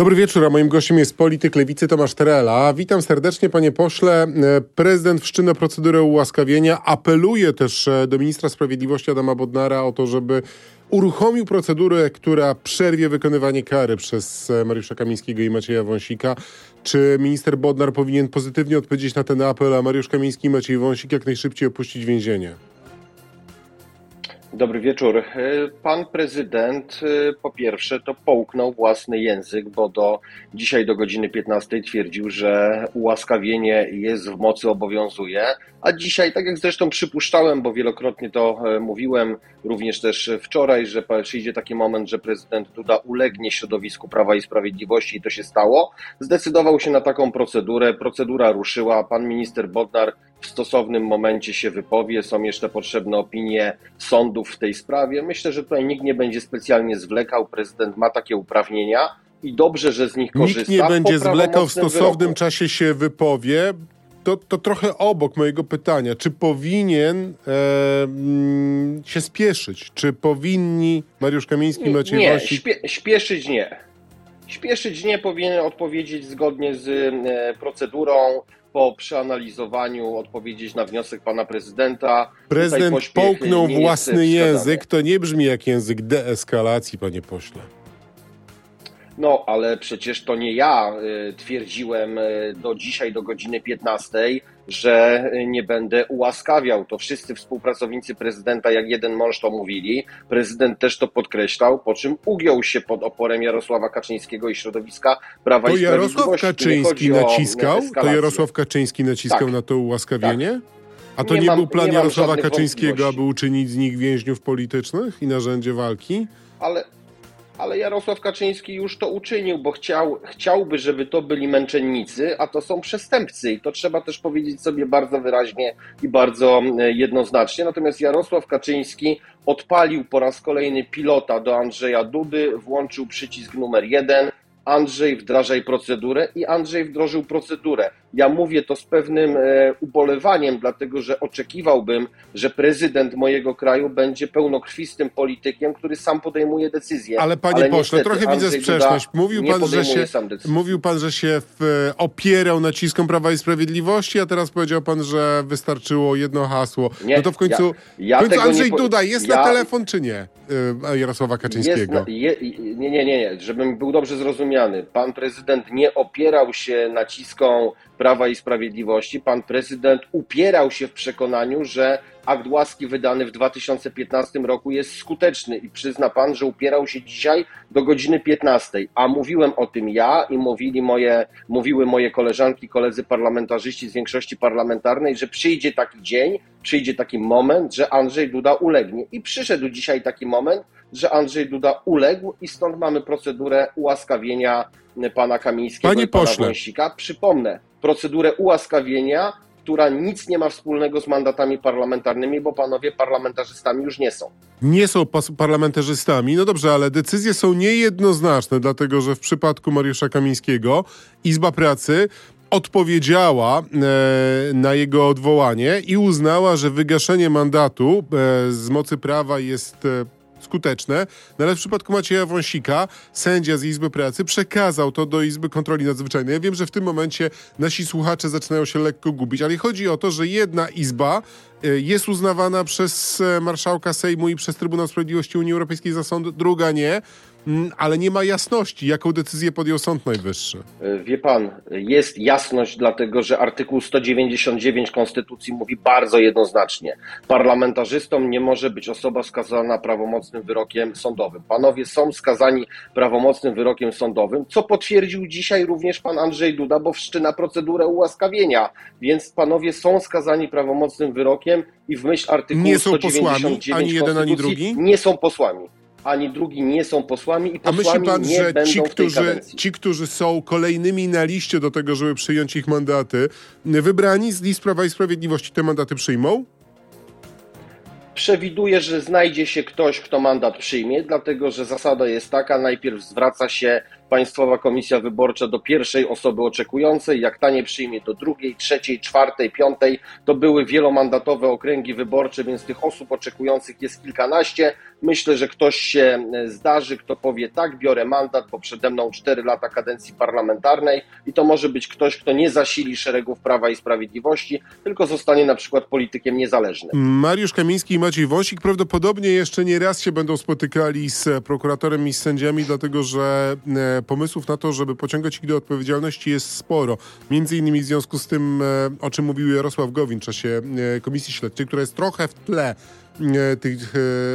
Dobry wieczór, a moim gościem jest polityk Lewicy Tomasz Trela. Witam serdecznie, panie pośle. Prezydent wszczyna procedurę ułaskawienia. Apeluje też do ministra sprawiedliwości Adama Bodnara o to, żeby uruchomił procedurę, która przerwie wykonywanie kary przez Mariusza Kamińskiego i Macieja Wąsika. Czy minister Bodnar powinien pozytywnie odpowiedzieć na ten apel, a Mariusz Kamiński i Maciej Wąsik jak najszybciej opuścić więzienie? Dobry wieczór. Pan prezydent po pierwsze to połknął własny język, bo dzisiaj do godziny 15 twierdził, że ułaskawienie jest w mocy, obowiązuje, a dzisiaj, tak jak zresztą przypuszczałem, bo wielokrotnie to mówiłem, również też wczoraj, że przyjdzie taki moment, że prezydent Duda ulegnie środowisku Prawa i Sprawiedliwości i to się stało, zdecydował się na taką procedurę, procedura ruszyła, pan minister Bodnar w stosownym momencie się wypowie, są jeszcze potrzebne opinie sądów w tej sprawie. Myślę, że tutaj nikt nie będzie specjalnie zwlekał, prezydent ma takie uprawnienia i dobrze, że z nich korzysta. Nikt nie będzie zwlekał, w stosownym czasie się wypowie. To trochę obok mojego pytania. Czy powinien się spieszyć? Czy powinni Mariusz Kamiński i Maciej Wąsik? Nie, spieszyć nie. Spieszyć nie, powinien odpowiedzieć zgodnie z procedurą. Po przeanalizowaniu odpowiedzieć na wniosek pana prezydenta. Prezydent połknął własny język. To nie brzmi jak język deeskalacji, panie pośle. No, ale przecież to nie ja twierdziłem do dzisiaj, do godziny 15, że nie będę ułaskawiał. To wszyscy współpracownicy prezydenta jak jeden mąż to mówili. Prezydent też to podkreślał, po czym ugiął się pod oporem Jarosława Kaczyńskiego i środowiska Prawa i Sprawiedliwości. To Jarosław Kaczyński naciskał na to ułaskawienie? Tak. A to nie był plan Jarosława Kaczyńskiego, aby uczynić z nich więźniów politycznych i narzędzie walki? Ale Jarosław Kaczyński już to uczynił, bo chciałby, żeby to byli męczennicy, a to są przestępcy i to trzeba też powiedzieć sobie bardzo wyraźnie i bardzo jednoznacznie. Natomiast Jarosław Kaczyński odpalił po raz kolejny pilota do Andrzeja Dudy, włączył przycisk numer 1, Andrzej wdrażaj procedurę i Andrzej wdrożył procedurę. Ja mówię to z pewnym ubolewaniem, dlatego że oczekiwałbym, że prezydent mojego kraju będzie pełnokrwistym politykiem, który sam podejmuje decyzje. Ale panie pośle, niestety, trochę widzę sprzeczność. Mówił pan, że się opierał naciskom Prawa i Sprawiedliwości, a teraz powiedział pan, że wystarczyło jedno hasło. Nie, no to w końcu Andrzej Duda jest na telefon czy nie? Jarosława Kaczyńskiego. Nie. Żebym był dobrze zrozumiany. Pan prezydent nie opierał się naciskom Prawa i Sprawiedliwości. Pan prezydent upierał się w przekonaniu, że akt łaski wydany w 2015 roku jest skuteczny i przyzna pan, że upierał się dzisiaj do godziny 15, a mówiłem o tym ja i mówiły moje koleżanki, koledzy parlamentarzyści z większości parlamentarnej, że przyjdzie taki dzień, przyjdzie taki moment, że Andrzej Duda ulegnie i przyszedł dzisiaj taki moment, że Andrzej Duda uległ i stąd mamy procedurę ułaskawienia pana Kamińskiego i pana Wąsika. Przypomnę, procedurę ułaskawienia, która nic nie ma wspólnego z mandatami parlamentarnymi, bo panowie parlamentarzystami już nie są. Nie są parlamentarzystami, no dobrze, ale decyzje są niejednoznaczne, dlatego że w przypadku Mariusza Kamińskiego Izba Pracy odpowiedziała na jego odwołanie i uznała, że wygaszenie mandatu z mocy prawa jest skuteczne, no ale w przypadku Macieja Wąsika sędzia z Izby Pracy przekazał to do Izby Kontroli Nadzwyczajnej. Ja wiem, że w tym momencie nasi słuchacze zaczynają się lekko gubić, ale chodzi o to, że jedna izba jest uznawana przez marszałka Sejmu i przez Trybunał Sprawiedliwości Unii Europejskiej za sąd, druga nie, ale nie ma jasności, jaką decyzję podjął Sąd Najwyższy. Wie pan, jest jasność, dlatego że artykuł 199 Konstytucji mówi bardzo jednoznacznie. Parlamentarzystą nie może być osoba skazana prawomocnym wyrokiem sądowym. Panowie są skazani prawomocnym wyrokiem sądowym, co potwierdził dzisiaj również pan Andrzej Duda, bo wszczyna procedurę ułaskawienia, więc panowie są skazani prawomocnym wyrokiem i w myśl artykułu 199 Konstytucji nie są posłami. Ani drugi nie są posłami i posłami. A myśli pan, że ci, którzy są kolejnymi na liście do tego, żeby przyjąć ich mandaty, wybrani z list Prawa i Sprawiedliwości te mandaty przyjmą? Przewiduję, że znajdzie się ktoś, kto mandat przyjmie, dlatego że zasada jest taka, najpierw zwraca się Państwowa Komisja Wyborcza do pierwszej osoby oczekującej, jak ta nie przyjmie do drugiej, trzeciej, czwartej, piątej. To były wielomandatowe okręgi wyborcze, więc tych osób oczekujących jest kilkanaście. Myślę, że ktoś się zdarzy, kto powie tak, biorę mandat, bo przede mną 4 lata kadencji parlamentarnej i to może być ktoś, kto nie zasili szeregów Prawa i Sprawiedliwości, tylko zostanie na przykład politykiem niezależnym. Mariusz Kamiński i Maciej Wąsik prawdopodobnie jeszcze nie raz się będą spotykali z prokuratorem i z sędziami, dlatego że pomysłów na to, żeby pociągać ich do odpowiedzialności jest sporo. Między innymi w związku z tym, o czym mówił Jarosław Gowin w czasie komisji śledczej, która jest trochę w tle tych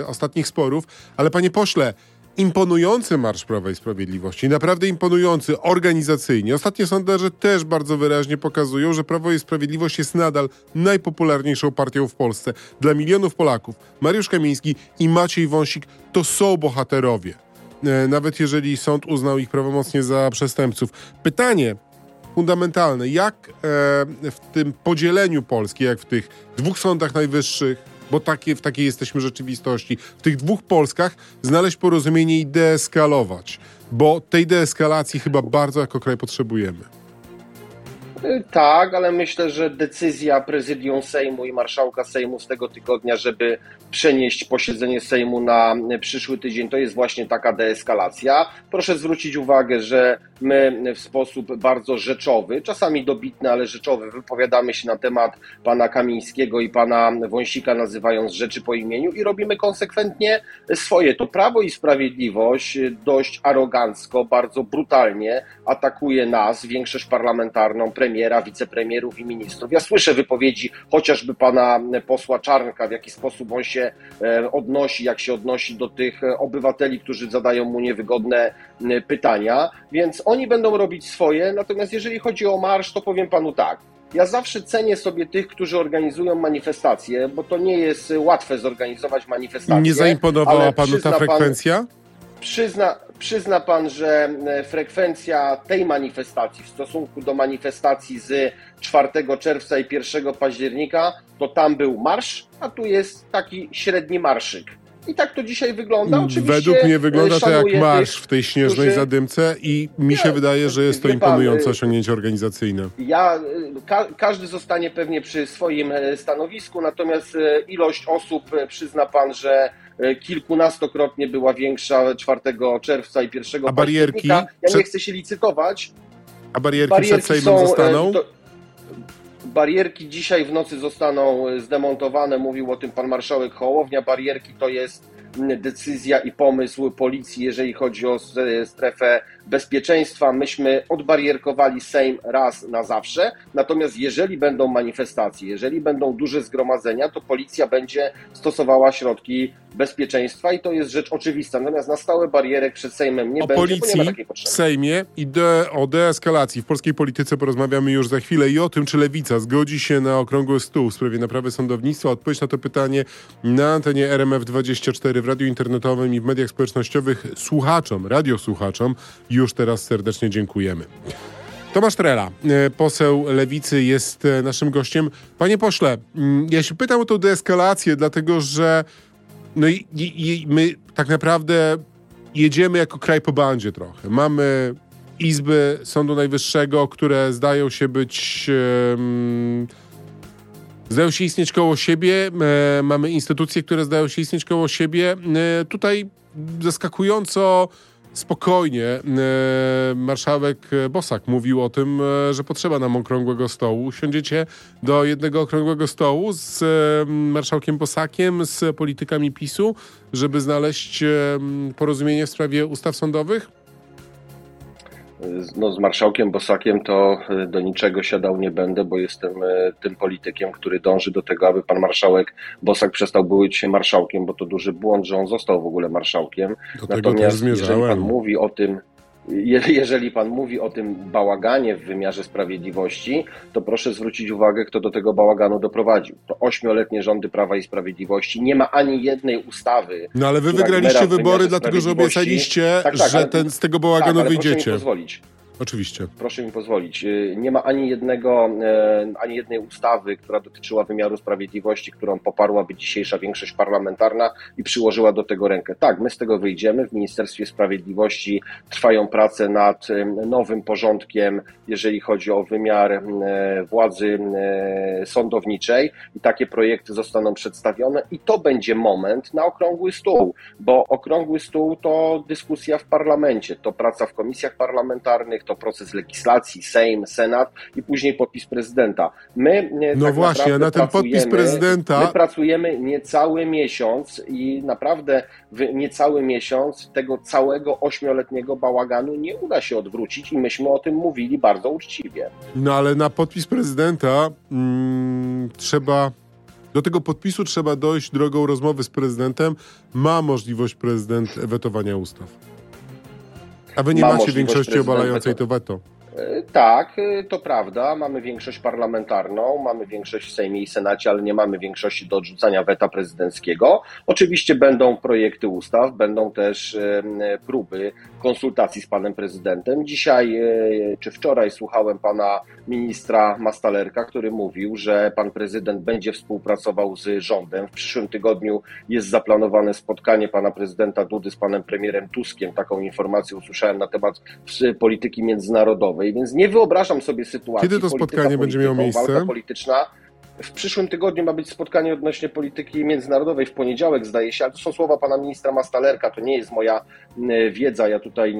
ostatnich sporów. Ale panie pośle, imponujący marsz Prawa i Sprawiedliwości, naprawdę imponujący organizacyjnie. Ostatnie sondaże też bardzo wyraźnie pokazują, że Prawo i Sprawiedliwość jest nadal najpopularniejszą partią w Polsce. Dla milionów Polaków Mariusz Kamiński i Maciej Wąsik to są bohaterowie. Nawet jeżeli sąd uznał ich prawomocnie za przestępców. Pytanie fundamentalne, jak w tym podzieleniu Polski, jak w tych 2 sądach najwyższych, bo w takiej jesteśmy rzeczywistości, w tych 2 Polskach znaleźć porozumienie i deeskalować, bo tej deeskalacji chyba bardzo jako kraj potrzebujemy. Tak, ale myślę, że decyzja prezydium Sejmu i marszałka Sejmu z tego tygodnia, żeby przenieść posiedzenie Sejmu na przyszły tydzień, to jest właśnie taka deeskalacja. Proszę zwrócić uwagę, że my w sposób bardzo rzeczowy, czasami dobitny, ale rzeczowy, wypowiadamy się na temat pana Kamińskiego i pana Wąsika, nazywając rzeczy po imieniu i robimy konsekwentnie swoje. To Prawo i Sprawiedliwość dość arogancko, bardzo brutalnie atakuje nas, większość parlamentarną, premiera, wicepremierów i ministrów. Ja słyszę wypowiedzi chociażby pana posła Czarnka, w jaki sposób on się odnosi, jak się odnosi do tych obywateli, którzy zadają mu niewygodne pytania, więc oni będą robić swoje, natomiast jeżeli chodzi o marsz, to powiem panu tak. Ja zawsze cenię sobie tych, którzy organizują manifestacje, bo to nie jest łatwe zorganizować manifestację. Nie zaimponowała panu ta frekwencja? Przyzna pan, że frekwencja tej manifestacji w stosunku do manifestacji z 4 czerwca i 1 października, to tam był marsz, a tu jest taki średni marszyk. I tak to dzisiaj wygląda. Oczywiście według mnie wygląda to jak marsz w tej śnieżnej zadymce i mi się wydaje, że jest to imponujące osiągnięcie organizacyjne. Każdy zostanie pewnie przy swoim stanowisku, natomiast ilość osób, przyzna pan, że kilkunastokrotnie była większa 4 czerwca i 1 października. Barierki? Ja nie chcę się licytować. A barierki przed Sejmem zostaną? Barierki dzisiaj w nocy zostaną zdemontowane, mówił o tym pan marszałek Hołownia. Barierki to jest decyzja i pomysł policji, jeżeli chodzi o strefę bezpieczeństwa. Myśmy odbarierkowali Sejm raz na zawsze, natomiast jeżeli będą manifestacje, jeżeli będą duże zgromadzenia, to policja będzie stosowała środki bezpieczeństwa i to jest rzecz oczywista. Natomiast na stałe barierek przed Sejmem nie będzie, policji, bo nie ma takiej potrzeby. O policji w Sejmie i o deeskalacji w polskiej polityce porozmawiamy już za chwilę i o tym, czy Lewica zgodzi się na okrągły stół w sprawie naprawy sądownictwa. Odpowiedź na to pytanie na antenie RMF24 w radiu internetowym i w mediach społecznościowych słuchaczom, radiosłuchaczom już teraz serdecznie dziękujemy. Tomasz Trela, poseł Lewicy, jest naszym gościem. Panie pośle, ja się pytam o tę deeskalację, dlatego że my tak naprawdę jedziemy jako kraj po bandzie trochę. Mamy izby Sądu Najwyższego, które zdają się być... zdają się istnieć koło siebie, mamy instytucje, które zdają się istnieć koło siebie. Tutaj zaskakująco spokojnie marszałek Bosak mówił o tym, że potrzeba nam okrągłego stołu. Siądziecie do jednego okrągłego stołu z marszałkiem Bosakiem, z politykami PiS-u, żeby znaleźć porozumienie w sprawie ustaw sądowych? No, z marszałkiem Bosakiem to do niczego siadał nie będę, bo jestem tym politykiem, który dąży do tego, aby pan marszałek Bosak przestał być marszałkiem, bo to duży błąd, że on został w ogóle marszałkiem. Natomiast jeżeli pan mówi o tym, bałaganie w wymiarze sprawiedliwości, to proszę zwrócić uwagę, kto do tego bałaganu doprowadził. To 8-letnie rządy Prawa i Sprawiedliwości. Nie ma ani jednej ustawy. No ale wy wygraliście wybory, dlatego że obiecaliście, że z tego bałaganu wyjdziecie. Proszę mi pozwolić. Oczywiście. Proszę mi pozwolić, nie ma ani jednej ustawy, która dotyczyła wymiaru sprawiedliwości, którą poparłaby dzisiejsza większość parlamentarna i przyłożyła do tego rękę. Tak, my z tego wyjdziemy. W Ministerstwie Sprawiedliwości trwają prace nad nowym porządkiem, jeżeli chodzi o wymiar władzy sądowniczej i takie projekty zostaną przedstawione i to będzie moment na okrągły stół, bo okrągły stół to dyskusja w parlamencie, to praca w komisjach parlamentarnych, to proces legislacji, Sejm, Senat i później podpis prezydenta. My no tak właśnie, na ten podpis prezydenta. My pracujemy niecały miesiąc i naprawdę w niecały miesiąc tego całego 8-letniego bałaganu nie uda się odwrócić i myśmy o tym mówili bardzo uczciwie. No ale na podpis prezydenta do tego podpisu trzeba dojść drogą rozmowy z prezydentem. Ma możliwość prezydent wetowania ustaw. A wy nie macie większości obalającej to weto? Tak, to prawda. Mamy większość parlamentarną, mamy większość w Sejmie i Senacie, ale nie mamy większości do odrzucania weta prezydenckiego. Oczywiście będą projekty ustaw, będą też próby konsultacji z panem prezydentem. Dzisiaj czy wczoraj słuchałem pana ministra Mastalerka, który mówił, że pan prezydent będzie współpracował z rządem. W przyszłym tygodniu jest zaplanowane spotkanie pana prezydenta Dudy z panem premierem Tuskiem. Taką informację usłyszałem na temat polityki międzynarodowej. Więc nie wyobrażam sobie sytuacji. Kiedy to spotkanie będzie miało miejsce? Walka polityczna. W przyszłym tygodniu ma być spotkanie odnośnie polityki międzynarodowej, w poniedziałek zdaje się, ale to są słowa pana ministra Mastalerka, to nie jest moja wiedza, ja tutaj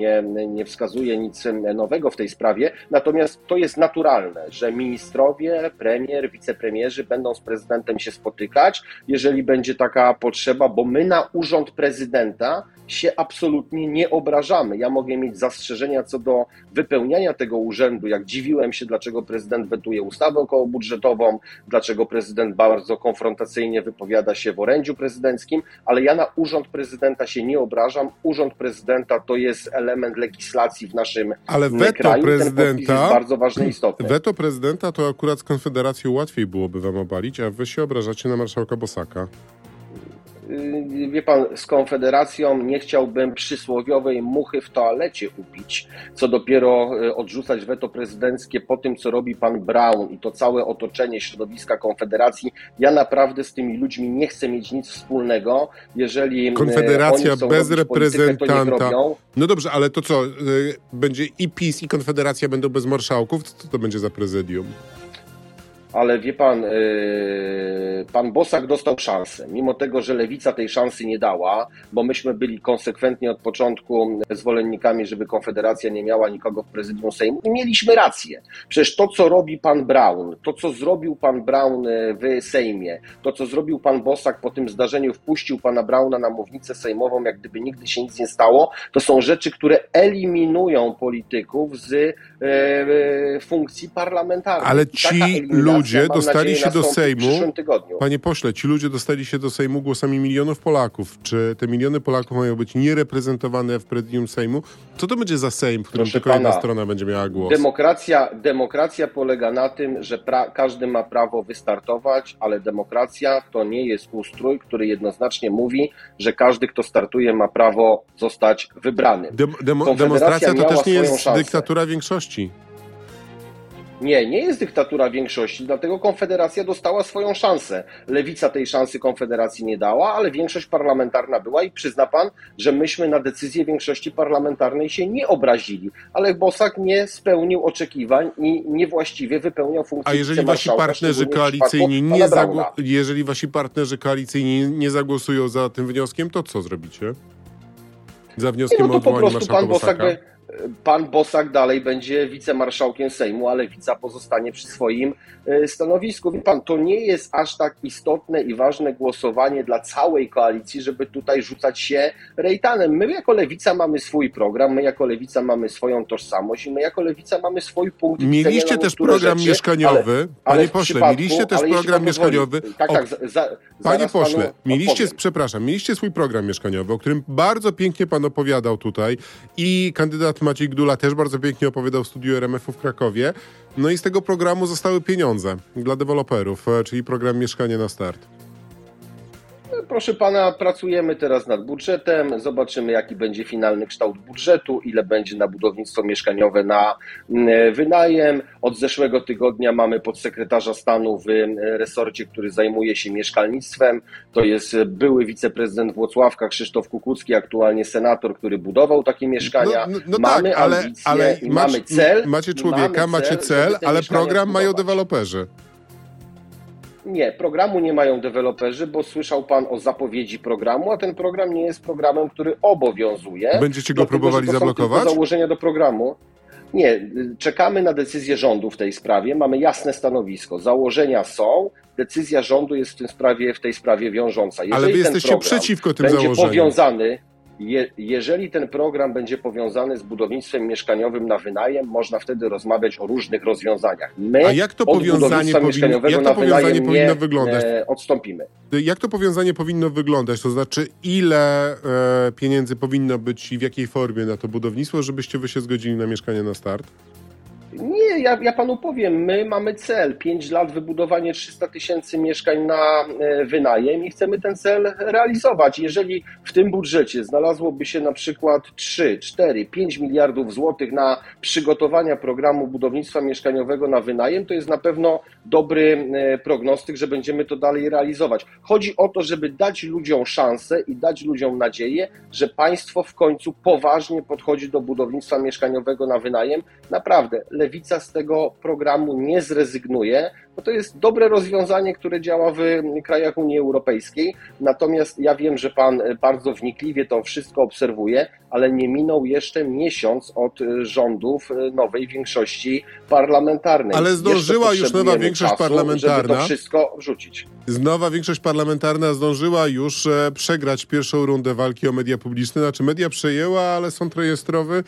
nie wskazuję nic nowego w tej sprawie, natomiast to jest naturalne, że ministrowie, premier, wicepremierzy będą z prezydentem się spotykać, jeżeli będzie taka potrzeba, bo my na urząd prezydenta się absolutnie nie obrażamy. Ja mogę mieć zastrzeżenia co do wypełniania tego urzędu, jak dziwiłem się, dlaczego prezydent wetuje ustawę okołobudżetową, dlaczego prezydent bardzo konfrontacyjnie wypowiada się w orędziu prezydenckim, ale ja na urząd prezydenta się nie obrażam. Urząd prezydenta to jest element legislacji w naszym kraju. Ale weto prezydenta jest bardzo ważny i istotny. Weto prezydenta to akurat z Konfederacją łatwiej byłoby wam obalić, a wy się obrażacie na marszałka Bosaka. Wie pan, z Konfederacją nie chciałbym przysłowiowej muchy w toalecie ubić, co dopiero odrzucać weto prezydenckie po tym, co robi pan Braun i to całe otoczenie środowiska Konfederacji. Ja naprawdę z tymi ludźmi nie chcę mieć nic wspólnego, jeżeli Konfederacja bez reprezentanta. No dobrze, ale to co? Będzie i PiS, i Konfederacja będą bez marszałków? Co to będzie za prezydium? Ale wie pan, pan Bosak dostał szansę, mimo tego, że Lewica tej szansy nie dała, bo myśmy byli konsekwentnie od początku zwolennikami, żeby Konfederacja nie miała nikogo w prezydium Sejmu i mieliśmy rację. Przecież to, co robi pan Braun, to, co zrobił pan Braun w Sejmie, to, co zrobił pan Bosak po tym zdarzeniu, wpuścił pana Brauna na mównicę sejmową, jak gdyby nigdy się nic nie stało, to są rzeczy, które eliminują polityków z funkcji parlamentarnej. Ale ci ludzie dostali się do Sejmu. Panie pośle, ci ludzie dostali się do Sejmu głosami milionów Polaków. Czy te miliony Polaków mają być niereprezentowane w prezydium Sejmu? Co to będzie za Sejm, w którym tylko jedna strona będzie miała głos? Demokracja polega na tym, że każdy ma prawo wystartować, ale demokracja to nie jest ustrój, który jednoznacznie mówi, że każdy, kto startuje, ma prawo zostać wybrany. Demonstracja to też nie jest dyktatura większości. Nie jest dyktatura większości, dlatego Konfederacja dostała swoją szansę. Lewica tej szansy Konfederacji nie dała, ale większość parlamentarna była i przyzna pan, że myśmy na decyzję większości parlamentarnej się nie obrazili. Ale Bosak nie spełnił oczekiwań i niewłaściwie wypełniał funkcję. A jeżeli wasi partnerzy koalicyjni nie zagłosują za tym wnioskiem, to co zrobicie? Za wnioskiem o odwołanie marszałka Bosaka? Pan Bosak dalej będzie wicemarszałkiem Sejmu, a Lewica pozostanie przy swoim stanowisku. Wie pan, to nie jest aż tak istotne i ważne głosowanie dla całej koalicji, żeby tutaj rzucać się rejtanem. My jako Lewica mamy swój program, my jako Lewica mamy swoją tożsamość i my jako Lewica mamy swój punkt widzenia. Mieliście też program mieszkaniowy, panie pośle, mieliście też program mieszkaniowy. Panie pośle, mieliście swój program mieszkaniowy, o którym bardzo pięknie pan opowiadał tutaj i kandydat Maciej Dula też bardzo pięknie opowiadał w studiu RMF-u w Krakowie. No i z tego programu zostały pieniądze dla deweloperów, czyli program Mieszkanie na Start. proszę pana, pracujemy teraz nad budżetem, zobaczymy jaki będzie finalny kształt budżetu, ile będzie na budownictwo mieszkaniowe, na wynajem. Od zeszłego tygodnia mamy podsekretarza stanu w resorcie, który zajmuje się mieszkalnictwem. To jest były wiceprezydent Włocławka Krzysztof Kukucki, aktualnie senator, który budował takie mieszkania. Mamy tak, ambicje, ale i mamy cel. Macie człowieka, macie cel, ale program mają deweloperzy. Nie, programu nie mają deweloperzy, bo słyszał pan o zapowiedzi programu, a ten program nie jest programem, który obowiązuje. Będziecie go próbowali zablokować? Do założenia do programu. Nie, czekamy na decyzję rządu w tej sprawie, mamy jasne stanowisko. Założenia są, decyzja rządu jest w tej sprawie wiążąca. Ale wy jesteście przeciwko tym założeniom. Jeżeli ten program będzie powiązany z budownictwem mieszkaniowym na wynajem, można wtedy rozmawiać o różnych rozwiązaniach. A jak to powiązanie powinno wyglądać? Odstąpimy. Jak to powiązanie powinno wyglądać? To znaczy, ile pieniędzy powinno być i w jakiej formie na to budownictwo, żebyście wy się zgodzili na mieszkanie na start? Nie, ja panu powiem, my mamy cel 5 lat wybudowanie 300 000 mieszkań na wynajem i chcemy ten cel realizować. Jeżeli w tym budżecie znalazłoby się na przykład 3, 4, 5 miliardów złotych na przygotowania programu budownictwa mieszkaniowego na wynajem, to jest na pewno dobry prognostyk, że będziemy to dalej realizować. Chodzi o to, żeby dać ludziom szansę i dać ludziom nadzieję, że państwo w końcu poważnie podchodzi do budownictwa mieszkaniowego na wynajem. Naprawdę, Lewica z tego programu nie zrezygnuje, bo to jest dobre rozwiązanie, które działa w krajach Unii Europejskiej. Natomiast ja wiem, że pan bardzo wnikliwie to wszystko obserwuje, ale nie minął jeszcze miesiąc od rządów nowej większości parlamentarnej. Ale zdążyła już nowa większość parlamentarna, żeby to wszystko wrzucić. Nowa większość parlamentarna zdążyła już przegrać pierwszą rundę walki o media publiczne. Znaczy media przejęła, ale sąd rejestrowy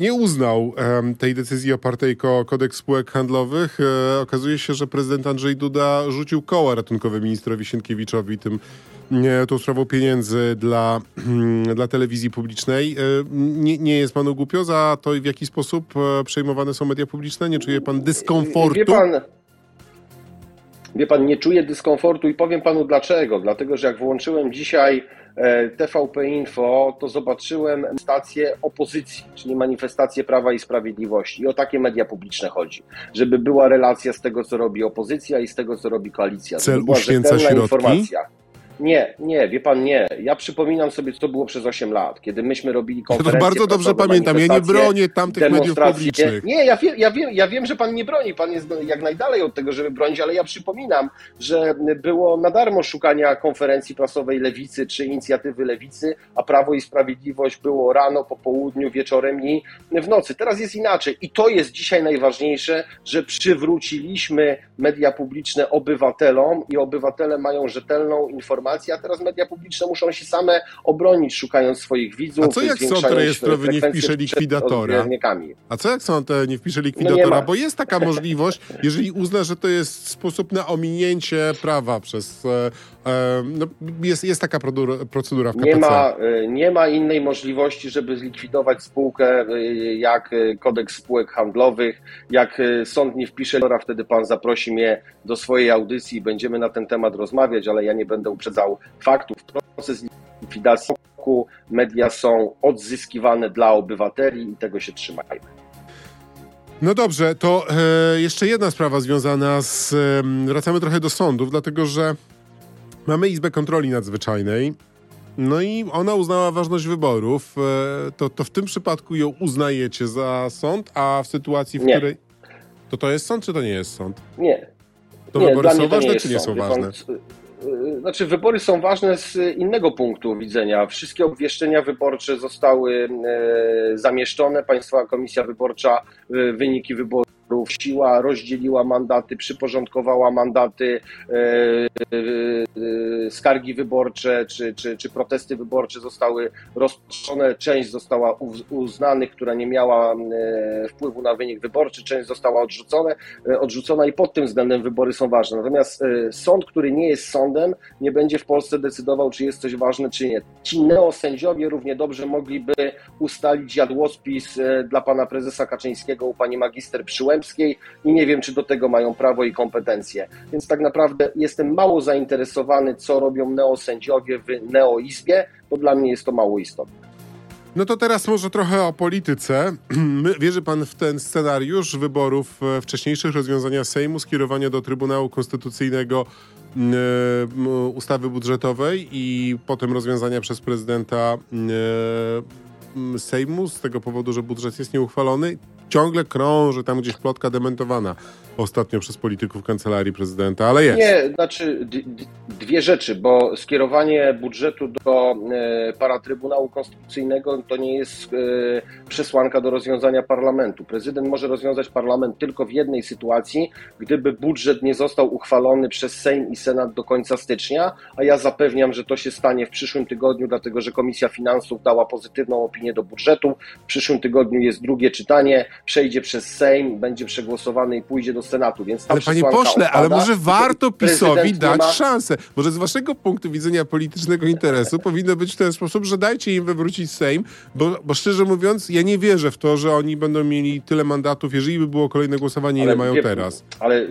nie uznał tej decyzji opartej o kodeks spółek handlowych. Okazuje się, że prezydent Andrzej Duda rzucił koła ratunkowe ministrowi Sienkiewiczowi tą sprawą pieniędzy dla telewizji publicznej. Nie jest panu głupio za to, w jaki sposób przejmowane są media publiczne? Nie czuje pan dyskomfortu? Wie pan, nie czuję dyskomfortu i powiem panu dlaczego. Dlatego, że jak włączyłem dzisiaj TVP Info, to zobaczyłem stację opozycji, czyli manifestację Prawa i Sprawiedliwości. I o takie media publiczne chodzi. Żeby była relacja z tego, co robi opozycja i z tego, co robi koalicja. Cel uświęca środki? Informacja. Nie, wie pan, nie. Ja przypominam sobie, co było przez 8 lat, kiedy myśmy robili konferencje. Ja to bardzo dobrze pamiętam, ja nie bronię tamtych mediów publicznych. Nie, ja wiem, że pan nie broni, pan jest jak najdalej od tego, żeby bronić, ale ja przypominam, że było na darmo szukania konferencji prasowej Lewicy czy inicjatywy Lewicy, a Prawo i Sprawiedliwość było rano, po południu, wieczorem i w nocy. Teraz jest inaczej i to jest dzisiaj najważniejsze, że przywróciliśmy media publiczne obywatelom i obywatele mają rzetelną informację, a teraz media publiczne muszą się same obronić, szukając swoich widzów. A co jak sąd rejestrowy nie wpisze likwidatora? Bo jest taka możliwość, jeżeli uzna, że to jest sposób na ominięcie prawa przez... jest taka procedura w KPC. Nie ma innej możliwości, żeby zlikwidować spółkę jak kodeks spółek handlowych. Jak sąd nie wpisze, wtedy pan zaprosi mnie do swojej audycji i będziemy na ten temat rozmawiać, ale ja nie będę uprzedzał faktów. Proces likwidacji media są odzyskiwane dla obywateli i tego się trzymajmy. No dobrze, to jeszcze jedna sprawa związana z... Wracamy trochę do sądów, dlatego że mamy Izbę Kontroli Nadzwyczajnej, no i ona uznała ważność wyborów. To w tym przypadku ją uznajecie za sąd, a w sytuacji, której... To jest sąd, czy to nie jest sąd? Nie. To wybory są ważne, czy nie są ważne? Znaczy, wybory są ważne z innego punktu widzenia. Wszystkie obwieszczenia wyborcze zostały zamieszczone. Państwowa Komisja Wyborcza wyniki wyborów siła, rozdzieliła mandaty, przyporządkowała mandaty, skargi wyborcze czy protesty wyborcze zostały rozpatrzone. Część została uznanych, która nie miała wpływu na wynik wyborczy, część została odrzucona i pod tym względem wybory są ważne. Natomiast sąd, który nie jest sądem, nie będzie w Polsce decydował, czy jest coś ważne, czy nie. Ci neosędziowie równie dobrze mogliby ustalić jadłospis dla pana prezesa Kaczyńskiego u pani magister Szyłek, Europejskiej i nie wiem, czy do tego mają prawo i kompetencje. Więc tak naprawdę jestem mało zainteresowany, co robią neosędziowie w neoizbie, bo dla mnie jest to mało istotne. No to teraz może trochę o polityce. Wierzy pan w ten scenariusz wyborów wcześniejszych, rozwiązania Sejmu, skierowania do Trybunału Konstytucyjnego ustawy budżetowej i potem rozwiązania przez prezydenta Sejmu z tego powodu, że budżet jest nieuchwalony? Ciągle krąży tam gdzieś plotka dementowana ostatnio przez polityków Kancelarii Prezydenta, ale jest. Nie, znaczy dwie rzeczy, bo skierowanie budżetu do paratrybunału konstytucyjnego to nie jest przesłanka do rozwiązania parlamentu. Prezydent może rozwiązać parlament tylko w jednej sytuacji, gdyby budżet nie został uchwalony przez Sejm i Senat do końca stycznia, a ja zapewniam, że to się stanie w przyszłym tygodniu, dlatego że Komisja Finansów dała pozytywną opinię do budżetu. W przyszłym tygodniu jest drugie czytanie, przejdzie przez Sejm, będzie przegłosowany i pójdzie do Senatu, więc ale panie pośle, odpada, ale może warto PiS-owi dać szansę. Może z waszego punktu widzenia politycznego interesu powinno być w ten sposób, że dajcie im wywrócić Sejm, bo szczerze mówiąc, ja nie wierzę w to, że oni będą mieli tyle mandatów, jeżeli by było kolejne głosowanie, ale ile mają teraz. Ale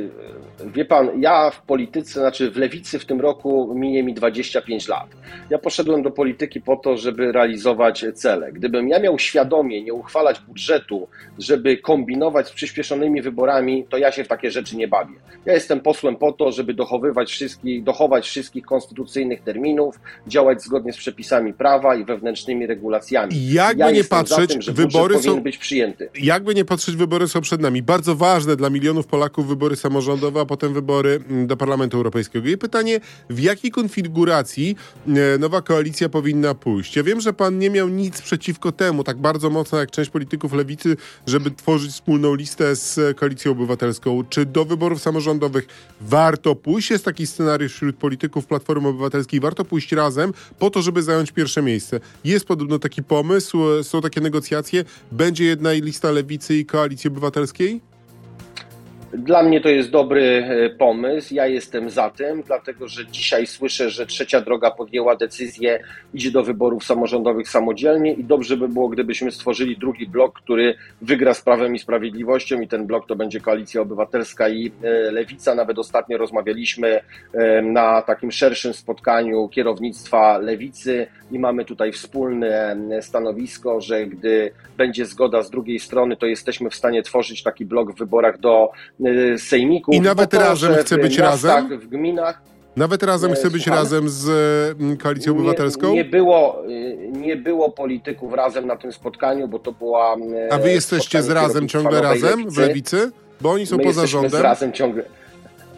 wie pan, ja w polityce, znaczy w lewicy w tym roku minie mi 25 lat. Ja poszedłem do polityki po to, żeby realizować cele. Gdybym ja miał świadomie nie uchwalać budżetu, żeby kombinować z przyspieszonymi wyborami, to ja się w takie rzeczy nie bawię. Ja jestem posłem po to, żeby dochować wszystkich konstytucyjnych terminów, działać zgodnie z przepisami prawa i wewnętrznymi regulacjami. Jakby nie patrzeć, wybory są przed nami. Bardzo ważne dla milionów Polaków wybory samorządowe, a potem wybory do Parlamentu Europejskiego. I pytanie, w jakiej konfiguracji nowa koalicja powinna pójść? Ja wiem, że pan nie miał nic przeciwko temu, tak bardzo mocno jak część polityków lewicy, żeby tworzyć wspólną listę z Koalicją Obywatelską. Czy do wyborów samorządowych warto pójść? Jest taki scenariusz wśród polityków Platformy Obywatelskiej. Warto pójść razem po to, żeby zająć pierwsze miejsce. Jest podobno taki pomysł, są takie negocjacje. Będzie jedna lista Lewicy i Koalicji Obywatelskiej? Dla mnie to jest dobry pomysł, ja jestem za tym, dlatego że dzisiaj słyszę, że Trzecia Droga podjęła decyzję, idzie do wyborów samorządowych samodzielnie i dobrze by było, gdybyśmy stworzyli drugi blok, który wygra z Prawem i Sprawiedliwością i ten blok to będzie Koalicja Obywatelska i Lewica. Nawet ostatnio rozmawialiśmy na takim szerszym spotkaniu kierownictwa Lewicy i mamy tutaj wspólne stanowisko, że gdy będzie zgoda z drugiej strony, to jesteśmy w stanie tworzyć taki blok w wyborach do Sejmiku. I nawet razem chce być razem? W gminach. Nawet razem chce być razem z Koalicją Obywatelską? Nie było polityków razem na tym spotkaniu, bo to była... A wy jesteście z razem, ciągle razem w Lewicy? Bo oni są poza rządem.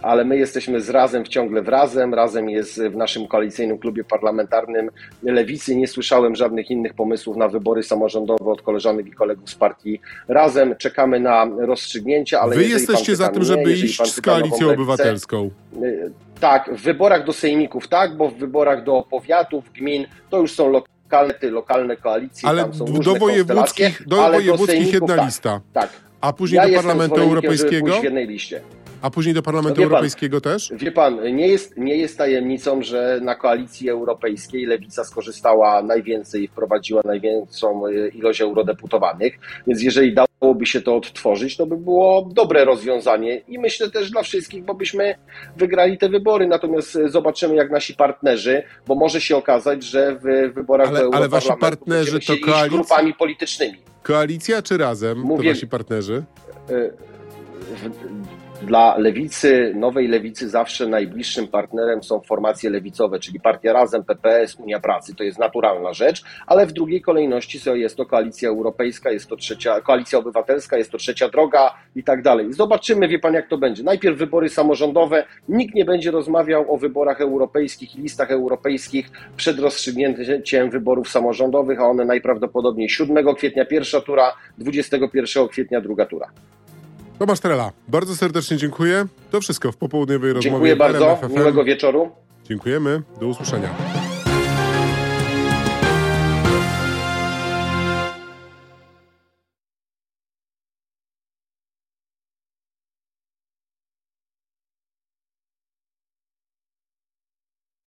Ale my jesteśmy z razem, ciągle w razem. Razem jest w naszym koalicyjnym klubie parlamentarnym Lewicy. Nie słyszałem żadnych innych pomysłów na wybory samorządowe od koleżanek i kolegów z partii Razem. Czekamy na rozstrzygnięcia. Ale wy jesteście za tym, żeby iść z Koalicją Obywatelską? Tak, w wyborach do sejmików tak, bo w wyborach do powiatów, gmin to już są lokalne koalicje. Ale tam są różne wojewódzkich, ale do sejmików jedna tak, lista. Tak. A później do Parlamentu Europejskiego? W jednej liście. A później do Parlamentu Europejskiego też? Wie pan, nie jest tajemnicą, że na Koalicji Europejskiej Lewica skorzystała najwięcej i wprowadziła największą ilość eurodeputowanych, więc jeżeli dałoby się to odtworzyć, to by było dobre rozwiązanie i myślę też dla wszystkich, bo byśmy wygrali te wybory. Natomiast zobaczymy, jak nasi partnerzy, bo może się okazać, że w wyborach do Europarlamentu wasi partnerzy to koalicja? Grupami politycznymi. Koalicja czy razem? Mówię, to wasi partnerzy? Dla Lewicy, Nowej Lewicy zawsze najbliższym partnerem są formacje lewicowe, czyli Partia Razem, PPS, Unia Pracy. To jest naturalna rzecz, ale w drugiej kolejności jest to Koalicja Europejska, jest to Koalicja Obywatelska, jest to Trzecia Droga i tak dalej. Zobaczymy, wie pan, jak to będzie. Najpierw wybory samorządowe. Nikt nie będzie rozmawiał o wyborach europejskich i listach europejskich przed rozstrzygnięciem wyborów samorządowych, a one najprawdopodobniej 7 kwietnia pierwsza tura, 21 kwietnia druga tura. Tomasz Trela, bardzo serdecznie dziękuję. To wszystko w popołudniowej rozmowie. Dziękuję bardzo, miłego wieczoru. Dziękujemy, do usłyszenia.